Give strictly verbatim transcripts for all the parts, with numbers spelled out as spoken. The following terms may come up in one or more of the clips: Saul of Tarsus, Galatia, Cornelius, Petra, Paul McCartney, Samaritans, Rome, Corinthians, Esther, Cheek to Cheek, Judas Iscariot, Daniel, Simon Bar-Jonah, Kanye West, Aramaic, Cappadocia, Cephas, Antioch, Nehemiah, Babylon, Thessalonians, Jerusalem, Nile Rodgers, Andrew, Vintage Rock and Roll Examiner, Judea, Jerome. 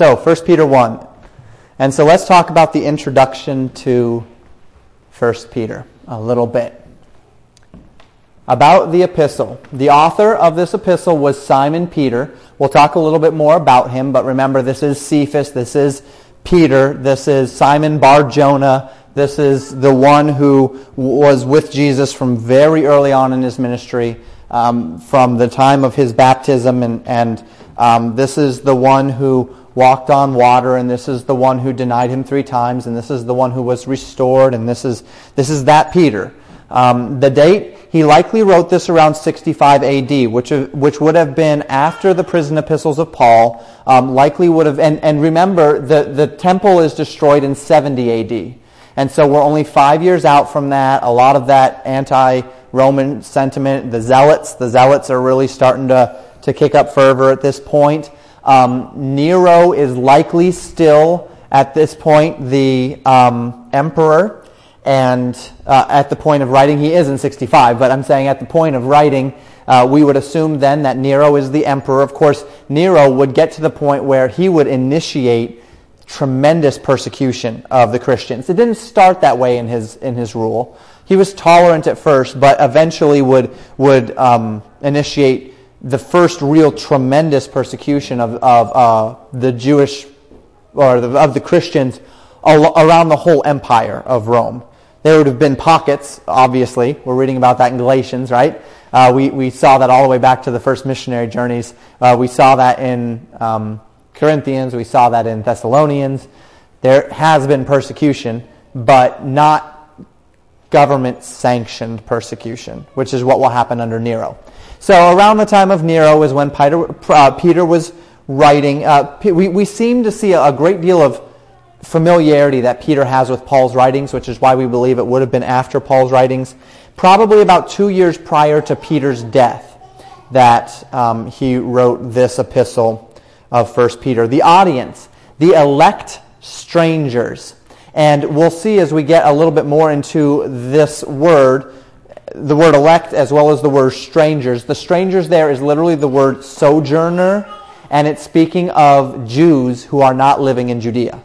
So, First Peter one. And so let's talk about the introduction to First Peter a little bit. About the epistle. The author of this epistle was Simon Peter. We'll talk a little bit more about him, but remember, this is Cephas, this is Peter, this is Simon Bar-Jonah, this is the one who was with Jesus from very early on in his ministry, um, from the time of his baptism, and, and um, this is the one who walked on water, and this is the one who denied him three times, and this is the one who was restored, and this is this is that Peter. Um, the date, he likely wrote this around sixty-five A D, which which would have been after the prison epistles of Paul, um, likely would have, and, and remember, the, the temple is destroyed in seventy A D, and so we're only five years out from that. A lot of that anti-Roman sentiment, the zealots, the zealots are really starting to, to kick up fervor at this point. Um, Nero is likely still, at this point, the um, emperor. And uh, at the point of writing, he is in sixty-five, but I'm saying at the point of writing, uh, we would assume then that Nero is the emperor. Of course, Nero would get to the point where he would initiate tremendous persecution of the Christians. It didn't start that way in his in his rule. He was tolerant at first, but eventually would would um, initiate the first real tremendous persecution of of uh, the Jewish or the, of the Christians al- around the whole empire of Rome. There would have been pockets, obviously. We're reading about that in Galatians, right? Uh, we, we saw that all the way back to the first missionary journeys. Uh, we saw that in um, Corinthians. We saw that in Thessalonians. There has been persecution, but not government-sanctioned persecution, which is what will happen under Nero. So around the time of Nero is when Peter, uh, Peter was writing. Uh, we, we seem to see a great deal of familiarity that Peter has with Paul's writings, which is why we believe it would have been after Paul's writings, probably about two years prior to Peter's death, that um, he wrote this epistle of First Peter. The audience, the elect strangers. And we'll see as we get a little bit more into this word, the word elect as well as the word strangers. The strangers there is literally the word sojourner, and it's speaking of Jews who are not living in Judea.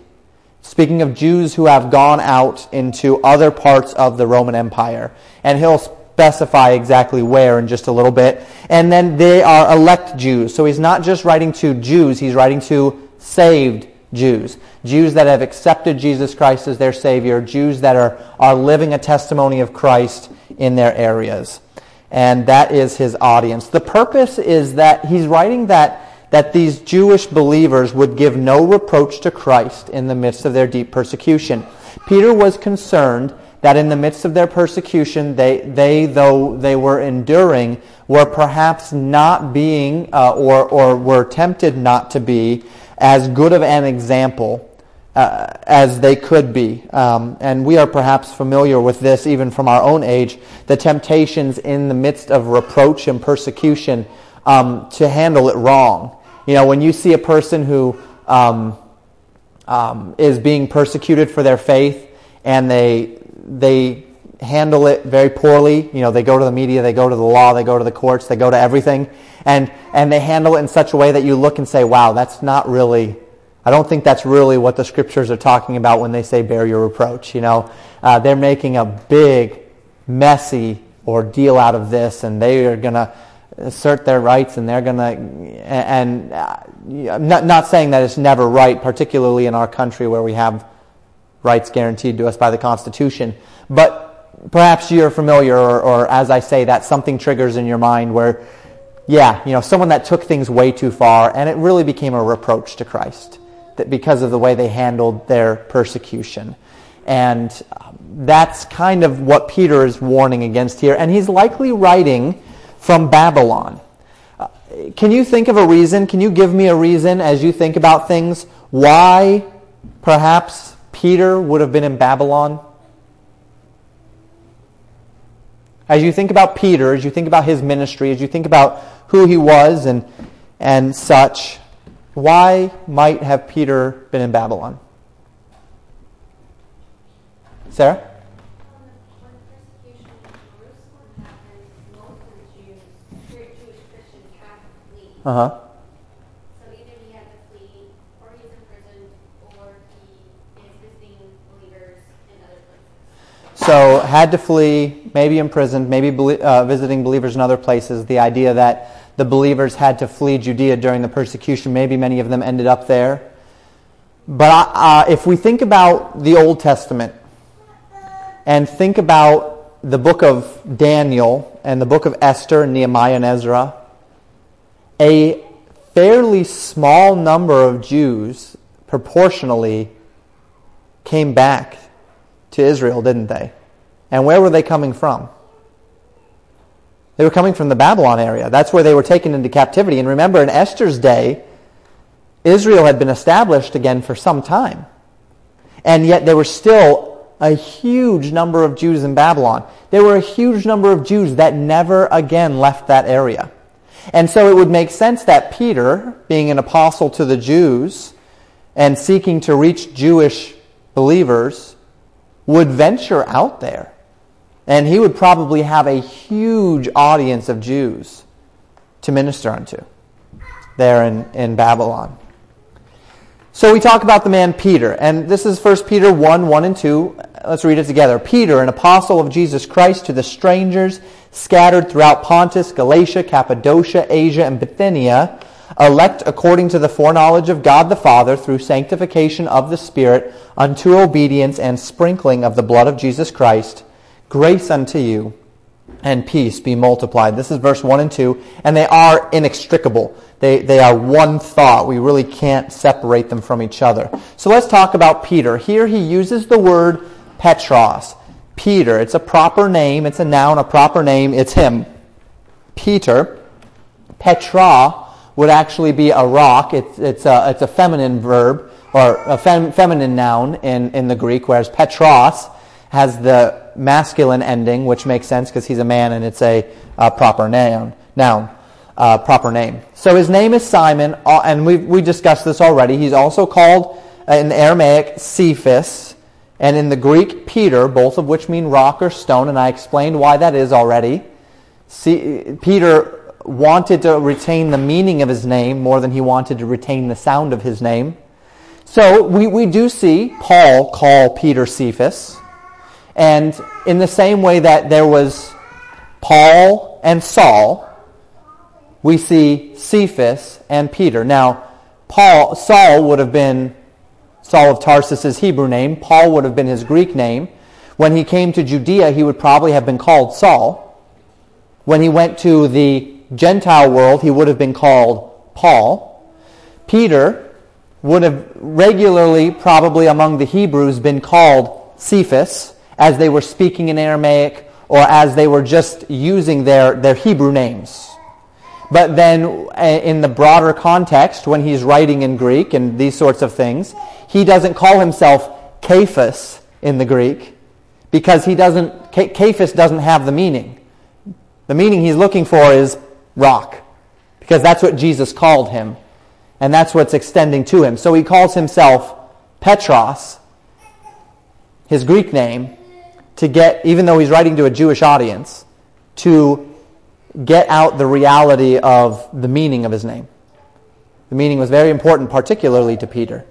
Speaking of Jews who have gone out into other parts of the Roman Empire. And he'll specify exactly where in just a little bit. And then they are elect Jews. So he's not just writing to Jews, he's writing to saved Jews. Jews that have accepted Jesus Christ as their Savior. Jews that are, are living a testimony of Christ in their areas. And that is his audience. The purpose is that he's writing that that these Jewish believers would give no reproach to Christ in the midst of their deep persecution. Peter was concerned that in the midst of their persecution, they, they though they were enduring, were perhaps not being, uh, or, or were tempted not to be, as good of an example uh, as they could be. Um, and we are perhaps familiar with this even from our own age, the temptations in the midst of reproach and persecution um, to handle it wrong. You know, when you see a person who um, um, is being persecuted for their faith and they they handle it very poorly, you know, they go to the media, they go to the law, they go to the courts, they go to everything, and, and they handle it in such a way that you look and say, wow, that's not really, I don't think that's really what the scriptures are talking about when they say bear your reproach, you know. Uh, they're making a big, messy ordeal out of this, and they are going to assert their rights, and they're going to, and I'm not, not saying that it's never right, particularly in our country where we have rights guaranteed to us by the Constitution, but perhaps you're familiar, or, or as I say that, something triggers in your mind where, yeah, you know, someone that took things way too far, and it really became a reproach to Christ that because of the way they handled their persecution. And that's kind of what Peter is warning against here, and he's likely writing from Babylon. Uh, can you think of a reason? Can you give me a reason as you think about things why perhaps Peter would have been in Babylon? As you think about Peter, as you think about his ministry, as you think about who he was and and such, why might have Peter been in Babylon? Sarah? Uh huh. So either he had to flee, or he was afraid had to flee, maybe imprisoned, maybe uh, visiting believers in other places. The idea that the believers had to flee Judea during the persecution. Maybe many of them ended up there. But uh, if we think about the Old Testament and think about the book of Daniel and the book of Esther and Nehemiah and Ezra, a fairly small number of Jews proportionally came back to Israel, didn't they? And where were they coming from? They were coming from the Babylon area. That's where they were taken into captivity. And remember, in Esther's day, Israel had been established again for some time. And yet there were still a huge number of Jews in Babylon. There were a huge number of Jews that never again left that area. And so it would make sense that Peter, being an apostle to the Jews and seeking to reach Jewish believers, would venture out there. And he would probably have a huge audience of Jews to minister unto there in, in Babylon. So we talk about the man Peter, and this is First Peter one, one and two. Let's read it together. Peter, an apostle of Jesus Christ, to the strangers scattered throughout Pontus, Galatia, Cappadocia, Asia, and Bithynia, elect according to the foreknowledge of God the Father, through sanctification of the Spirit, unto obedience and sprinkling of the blood of Jesus Christ, grace unto you and peace be multiplied. This is verse one and two, and they are inextricable. They they are one thought. We really can't separate them from each other. So let's talk about Peter. Here he uses the word Petros. Peter, it's a proper name. It's a noun, a proper name. It's him. Peter. Petra would actually be a rock. It's, it's, a, it's a feminine verb, or a fem, feminine noun in, in the Greek, whereas Petros has the masculine ending, which makes sense because he's a man and it's a, a proper noun. Noun. Uh, proper name. So his name is Simon, and we we discussed this already. He's also called in the Aramaic Cephas, and in the Greek Peter, both of which mean rock or stone, and I explained why that is already. See, Peter wanted to retain the meaning of his name more than he wanted to retain the sound of his name. So we, we do see Paul call Peter Cephas, and in the same way that there was Paul and Saul, we see Cephas and Peter. Now, Paul, Saul would have been Saul of Tarsus' Hebrew name. Paul would have been his Greek name. When he came to Judea, he would probably have been called Saul. When he went to the Gentile world, he would have been called Paul. Peter would have regularly, probably among the Hebrews, been called Cephas as they were speaking in Aramaic or as they were just using their, their Hebrew names. But then in the broader context, when he's writing in Greek and these sorts of things, he doesn't call himself Cephas in the Greek because he doesn't, Cephas doesn't have the meaning. The meaning he's looking for is rock, because that's what Jesus called him, and that's what's extending to him. So he calls himself Petros, his Greek name, to get, even though he's writing to a Jewish audience, to get out the reality of the meaning of his name. The meaning was very important, particularly to Peter,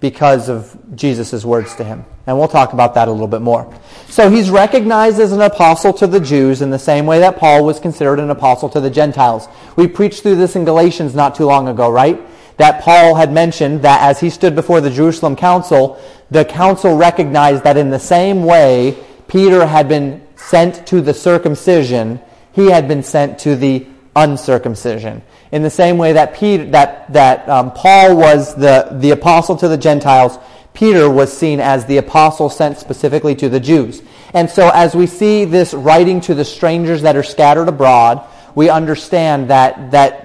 because of Jesus' words to him. And we'll talk about that a little bit more. So he's recognized as an apostle to the Jews in the same way that Paul was considered an apostle to the Gentiles. We preached through this in Galatians not too long ago, right? That Paul had mentioned that as he stood before the Jerusalem council, the council recognized that in the same way Peter had been sent to the circumcision, he had been sent to the uncircumcision. In the same way that Peter, that that um, Paul was the, the apostle to the Gentiles, Peter was seen as the apostle sent specifically to the Jews. And so as we see this writing to the strangers that are scattered abroad, we understand that that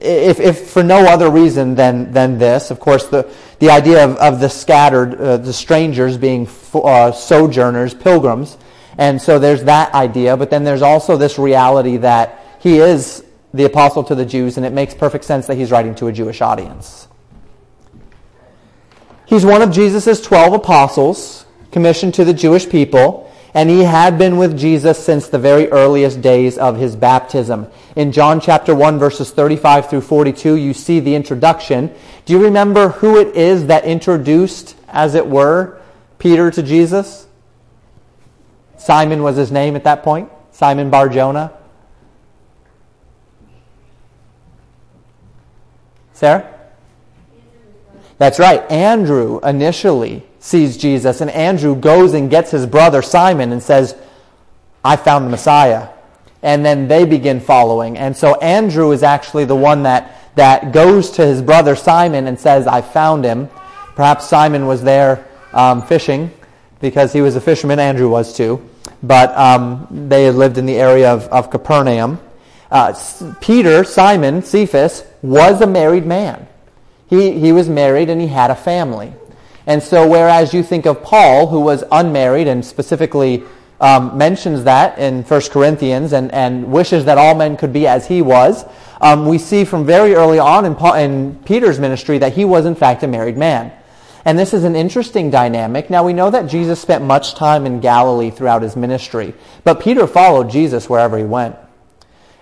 if, if for no other reason than than this, of course, the, the idea of, of the scattered, uh, the strangers being uh, sojourners, pilgrims. And so there's that idea, but then there's also this reality that he is the apostle to the Jews, and it makes perfect sense that he's writing to a Jewish audience. He's one of Jesus' twelve apostles commissioned to the Jewish people, and he had been with Jesus since the very earliest days of his baptism. In John chapter one, verses thirty-five through forty-two, you see the introduction. Do you remember who it is that introduced, as it were, Peter to Jesus? Simon was his name at that point. Simon Bar-Jonah. Sarah? That's right. Andrew initially sees Jesus, and Andrew goes and gets his brother Simon and says, I found the Messiah. And then they begin following. And so Andrew is actually the one that, that goes to his brother Simon and says, I found him. Perhaps Simon was there um, fishing because he was a fisherman. Andrew was too. But um, they had lived in the area of, of Capernaum. Uh, Peter, Simon, Cephas, was a married man. He, he was married and he had a family. And so whereas you think of Paul, who was unmarried and specifically um, mentions that in First Corinthians and, and wishes that all men could be as he was, um, we see from very early on in, Paul, in Peter's ministry that he was in fact a married man. And this is an interesting dynamic. Now, we know that Jesus spent much time in Galilee throughout his ministry, but Peter followed Jesus wherever he went.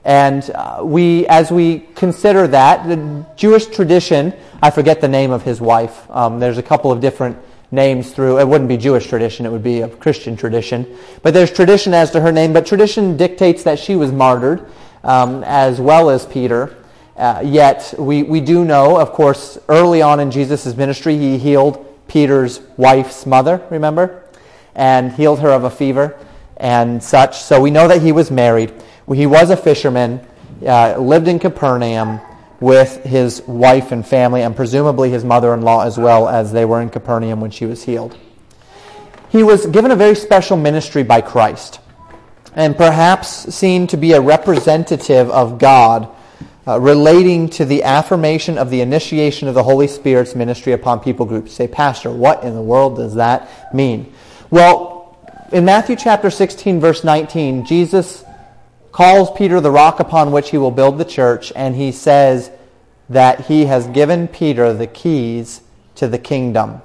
And uh, we, as we consider that, the Jewish tradition, I forget the name of his wife. Um, there's a couple of different names through, it wouldn't be Jewish tradition, it would be a Christian tradition. But there's tradition as to her name, but tradition dictates that she was martyred, um, as well as Peter. Uh, yet, we, we do know, of course, early on in Jesus' ministry, he healed Peter's wife's mother, remember? And healed her of a fever and such. So we know that he was married. He was a fisherman, uh, lived in Capernaum with his wife and family, and presumably his mother-in-law as well, as they were in Capernaum when she was healed. He was given a very special ministry by Christ, and perhaps seen to be a representative of God, uh, relating to the affirmation of the initiation of the Holy Spirit's ministry upon people groups. You say, Pastor, what in the world does that mean? Well, in Matthew chapter sixteen, verse nineteen, Jesus calls Peter the rock upon which he will build the church, and he says that he has given Peter the keys to the kingdom.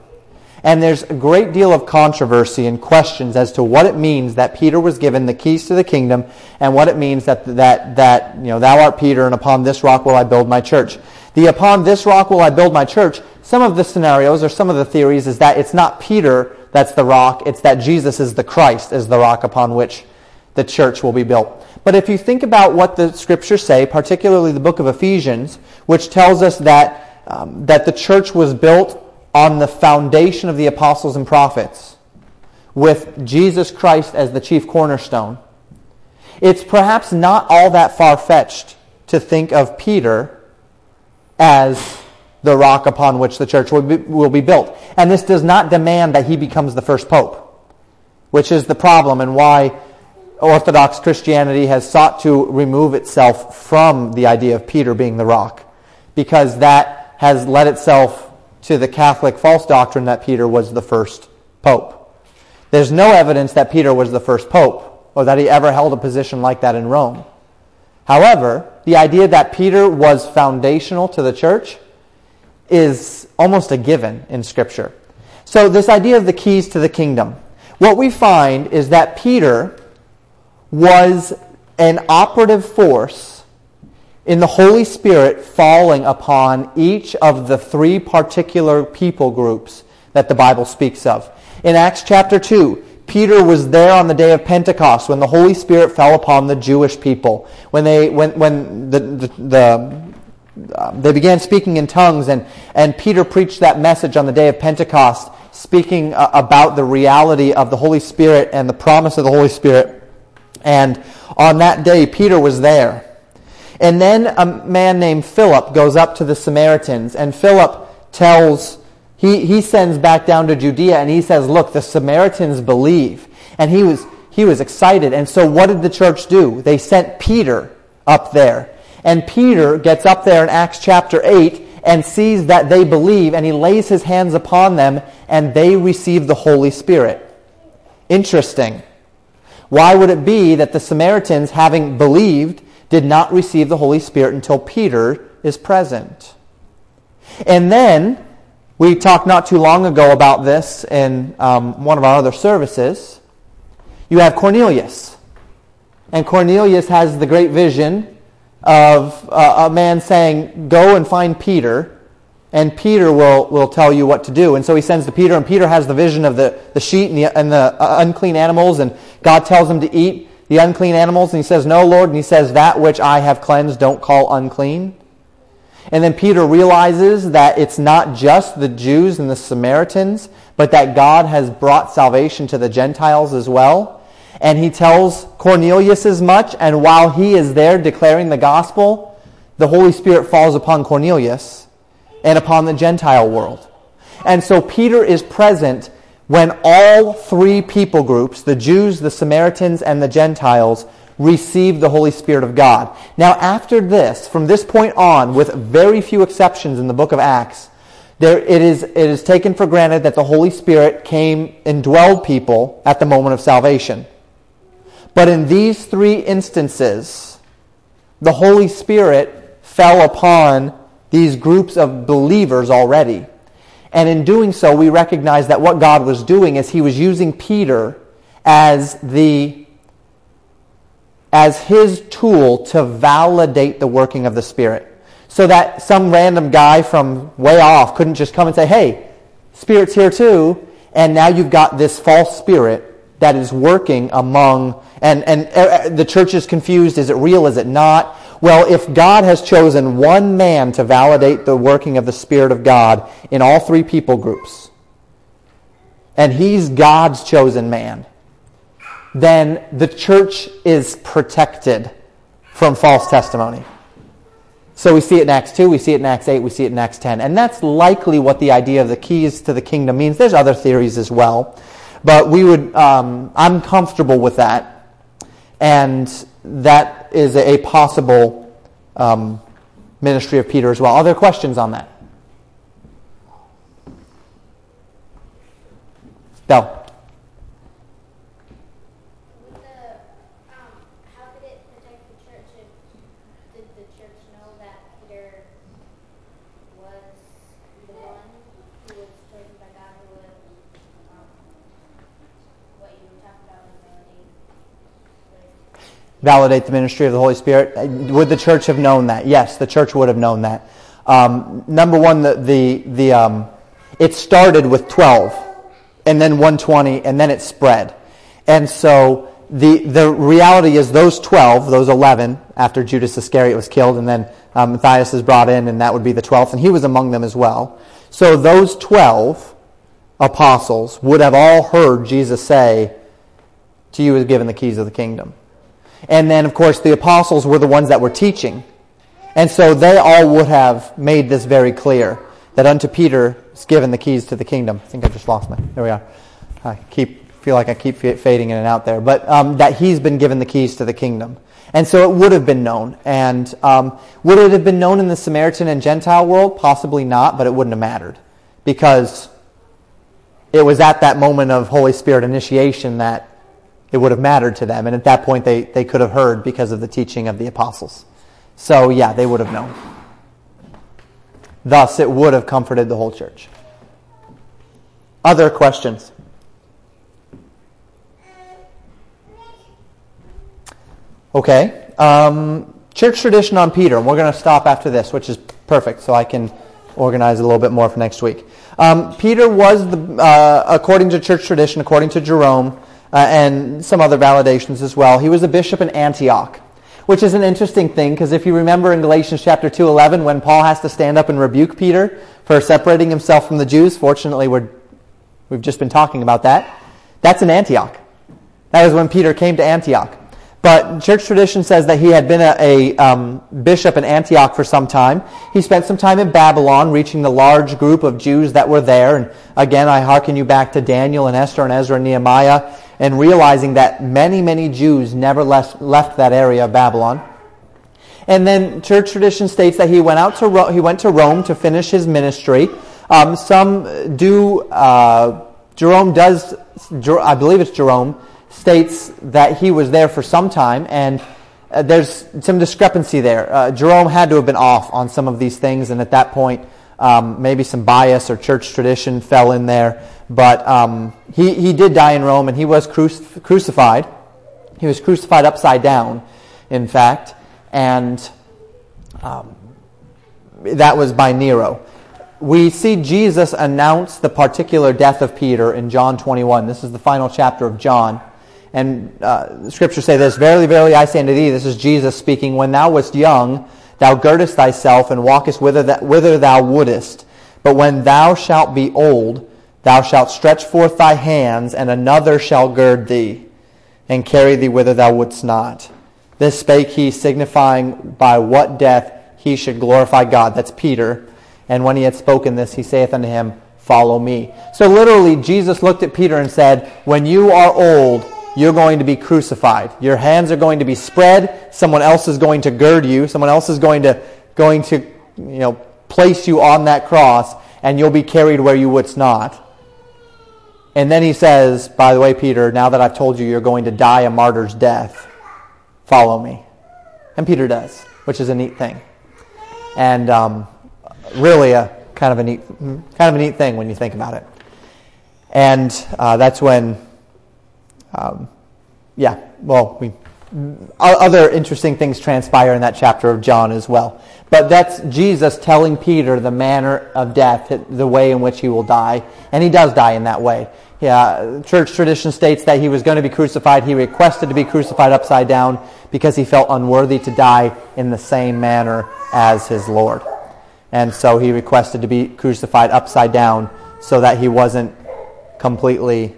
And there's a great deal of controversy and questions as to what it means that Peter was given the keys to the kingdom, and what it means that that that you know, thou art Peter, and upon this rock will I build my church. The upon this rock will I build my church, some of the scenarios or some of the theories is that it's not Peter that's the rock, it's that Jesus is the Christ, is the rock upon which the church will be built. But if you think about what the scriptures say, particularly the book of Ephesians, which tells us that, um, that the church was built on the foundation of the apostles and prophets, with Jesus Christ as the chief cornerstone, it's perhaps not all that far-fetched to think of Peter as the rock upon which the church will be, will be built. And this does not demand that he becomes the first pope, which is the problem and why Orthodox Christianity has sought to remove itself from the idea of Peter being the rock, because that has led itself to the Catholic false doctrine that Peter was the first pope. There's no evidence that Peter was the first pope or that he ever held a position like that in Rome. However, the idea that Peter was foundational to the church is almost a given in Scripture. So this idea of the keys to the kingdom, what we find is that Peter was an operative force in the Holy Spirit falling upon each of the three particular people groups that the Bible speaks of. In Acts chapter two, Peter was there on the day of Pentecost when the Holy Spirit fell upon the Jewish people. When they when when the the, the uh, they began speaking in tongues, and, and Peter preached that message on the day of Pentecost, speaking uh, about the reality of the Holy Spirit and the promise of the Holy Spirit. And on that day, Peter was there. And then a man named Philip goes up to the Samaritans, and Philip tells, he, he sends back down to Judea, and he says, look, the Samaritans believe. And he was, he was excited. And so what did the church do? They sent Peter up there. And Peter gets up there in Acts chapter eight and sees that they believe, and he lays his hands upon them, and they receive the Holy Spirit. Interesting. Why would it be that the Samaritans, having believed, did not receive the Holy Spirit until Peter is present? And then, we talked not too long ago about this in um, one of our other services. You have Cornelius. And Cornelius has the great vision of uh, a man saying, go and find Peter and Peter will, will tell you what to do. And so he sends to Peter, and Peter has the vision of the, the sheep and the, and the unclean animals, and God tells him to eat the unclean animals, and he says, "No, Lord," and he says, "That which I have cleansed don't call unclean." And then Peter realizes that it's not just the Jews and the Samaritans, but that God has brought salvation to the Gentiles as well. And he tells Cornelius as much, and while he is there declaring the gospel, the Holy Spirit falls upon Cornelius and upon the Gentile world. And so Peter is present when all three people groups, the Jews, the Samaritans, and the Gentiles, receive the Holy Spirit of God. Now after this, from this point on, with very few exceptions in the book of Acts, there it is it is taken for granted that the Holy Spirit came and dwelled people at the moment of salvation. But in these three instances, the Holy Spirit fell upon these groups of believers already. And in doing so, we recognize that what God was doing is he was using Peter as the as his tool to validate the working of the Spirit. So that some random guy from way off couldn't just come and say, "Hey, Spirit's here too," and now you've got this false spirit that is working among, and, and the church is confused, is it real, is it not? Well, if God has chosen one man to validate the working of the Spirit of God in all three people groups, and he's God's chosen man, then the church is protected from false testimony. So we see it in Acts two, we see it in Acts eight, we see it in Acts ten. And that's likely what the idea of the keys to the kingdom means. There's other theories as well. But we would, um, I'm comfortable with that. And that is a possible um, ministry of Peter as well. Are there questions on that? No. Validate the ministry of the Holy Spirit. Would the church have known that? Yes, the church would have known that. Um, number one, the the, the um, it started with twelve, and then one hundred twenty, and then it spread. And so the the reality is those twelve, those eleven, after Judas Iscariot was killed, and then um, Matthias is brought in, and that would be the twelfth, and he was among them as well. So those twelve apostles would have all heard Jesus say, "To you is given the keys of the kingdom." And then, of course, the apostles were the ones that were teaching. And so they all would have made this very clear, that unto Peter is given the keys to the kingdom. I think I just lost my... There we are. I keep feel like I keep fading in and out there. But um, that he's been given the keys to the kingdom. And so it would have been known. And um, would it have been known in the Samaritan and Gentile world? Possibly not, but it wouldn't have mattered. Because it was at that moment of Holy Spirit initiation that it would have mattered to them. And at that point, they, they could have heard because of the teaching of the apostles. So, yeah, they would have known. Thus, it would have comforted the whole church. Other questions? Okay. Um, church tradition on Peter. And we're going to stop after this, which is perfect, so I can organize a little bit more for next week. Um, Peter was, the uh, according to church tradition, according to Jerome, Uh, and some other validations as well. He was a bishop in Antioch, which is an interesting thing, because if you remember in Galatians chapter two eleven, when Paul has to stand up and rebuke Peter for separating himself from the Jews, fortunately we're, we've just been talking about that. That's in Antioch. That is when Peter came to Antioch. But church tradition says that he had been a, a um, bishop in Antioch for some time. He spent some time in Babylon, reaching the large group of Jews that were there. And again, I hearken you back to Daniel and Esther and Ezra and Nehemiah, and realizing that many, many Jews never left, left that area of Babylon. And then church tradition states that he went out to Ro- he went to Rome to finish his ministry. Um, some do uh, Jerome does I believe it's Jerome. States that he was there for some time, and uh, there's some discrepancy there. Uh, Jerome had to have been off on some of these things, and at that point, um, maybe some bias or church tradition fell in there. But um, he, he did die in Rome, and he was cruci- crucified. He was crucified upside down, in fact, and um, that was by Nero. we see Jesus announce the particular death of Peter in John twenty-one. This is the final chapter of John. And uh, the scriptures say this, "Verily, verily, I say unto thee," this is Jesus speaking, "when thou wast young, thou girdest thyself and walkest whither, that, whither thou wouldest. But when thou shalt be old, thou shalt stretch forth thy hands, and another shall gird thee, and carry thee whither thou wouldst not. This spake he, signifying by what death he should glorify God." That's Peter. "And when he had spoken this, he saith unto him, Follow me." So literally, Jesus looked at Peter and said, when you are old, you're going to be crucified. Your hands are going to be spread. Someone else is going to gird you. Someone else is going to, going to, you know, place you on that cross, and you'll be carried where you wouldst not. And then he says, by the way, Peter, now that I've told you you're going to die a martyr's death, follow me. And Peter does, which is a neat thing. And um, really a kind of a neat, kind of a neat thing when you think about it. And uh, that's when, um, yeah, well, we other interesting things transpire in that chapter of John as well. But that's Jesus telling Peter the manner of death, the way in which he will die. And he does die in that way. Yeah, church tradition states that he was going to be crucified. He requested to be crucified upside down because he felt unworthy to die in the same manner as his Lord. And so he requested to be crucified upside down so that he wasn't completely,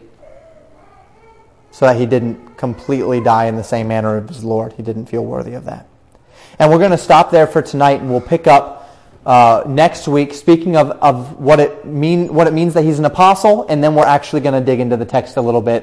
so that he didn't completely die in the same manner as his Lord. He didn't feel worthy of that. And we're going to stop there for tonight, and we'll pick up Uh, next week, speaking of, of what it mean what it means that he's an apostle, and then we're actually going to dig into the text a little bit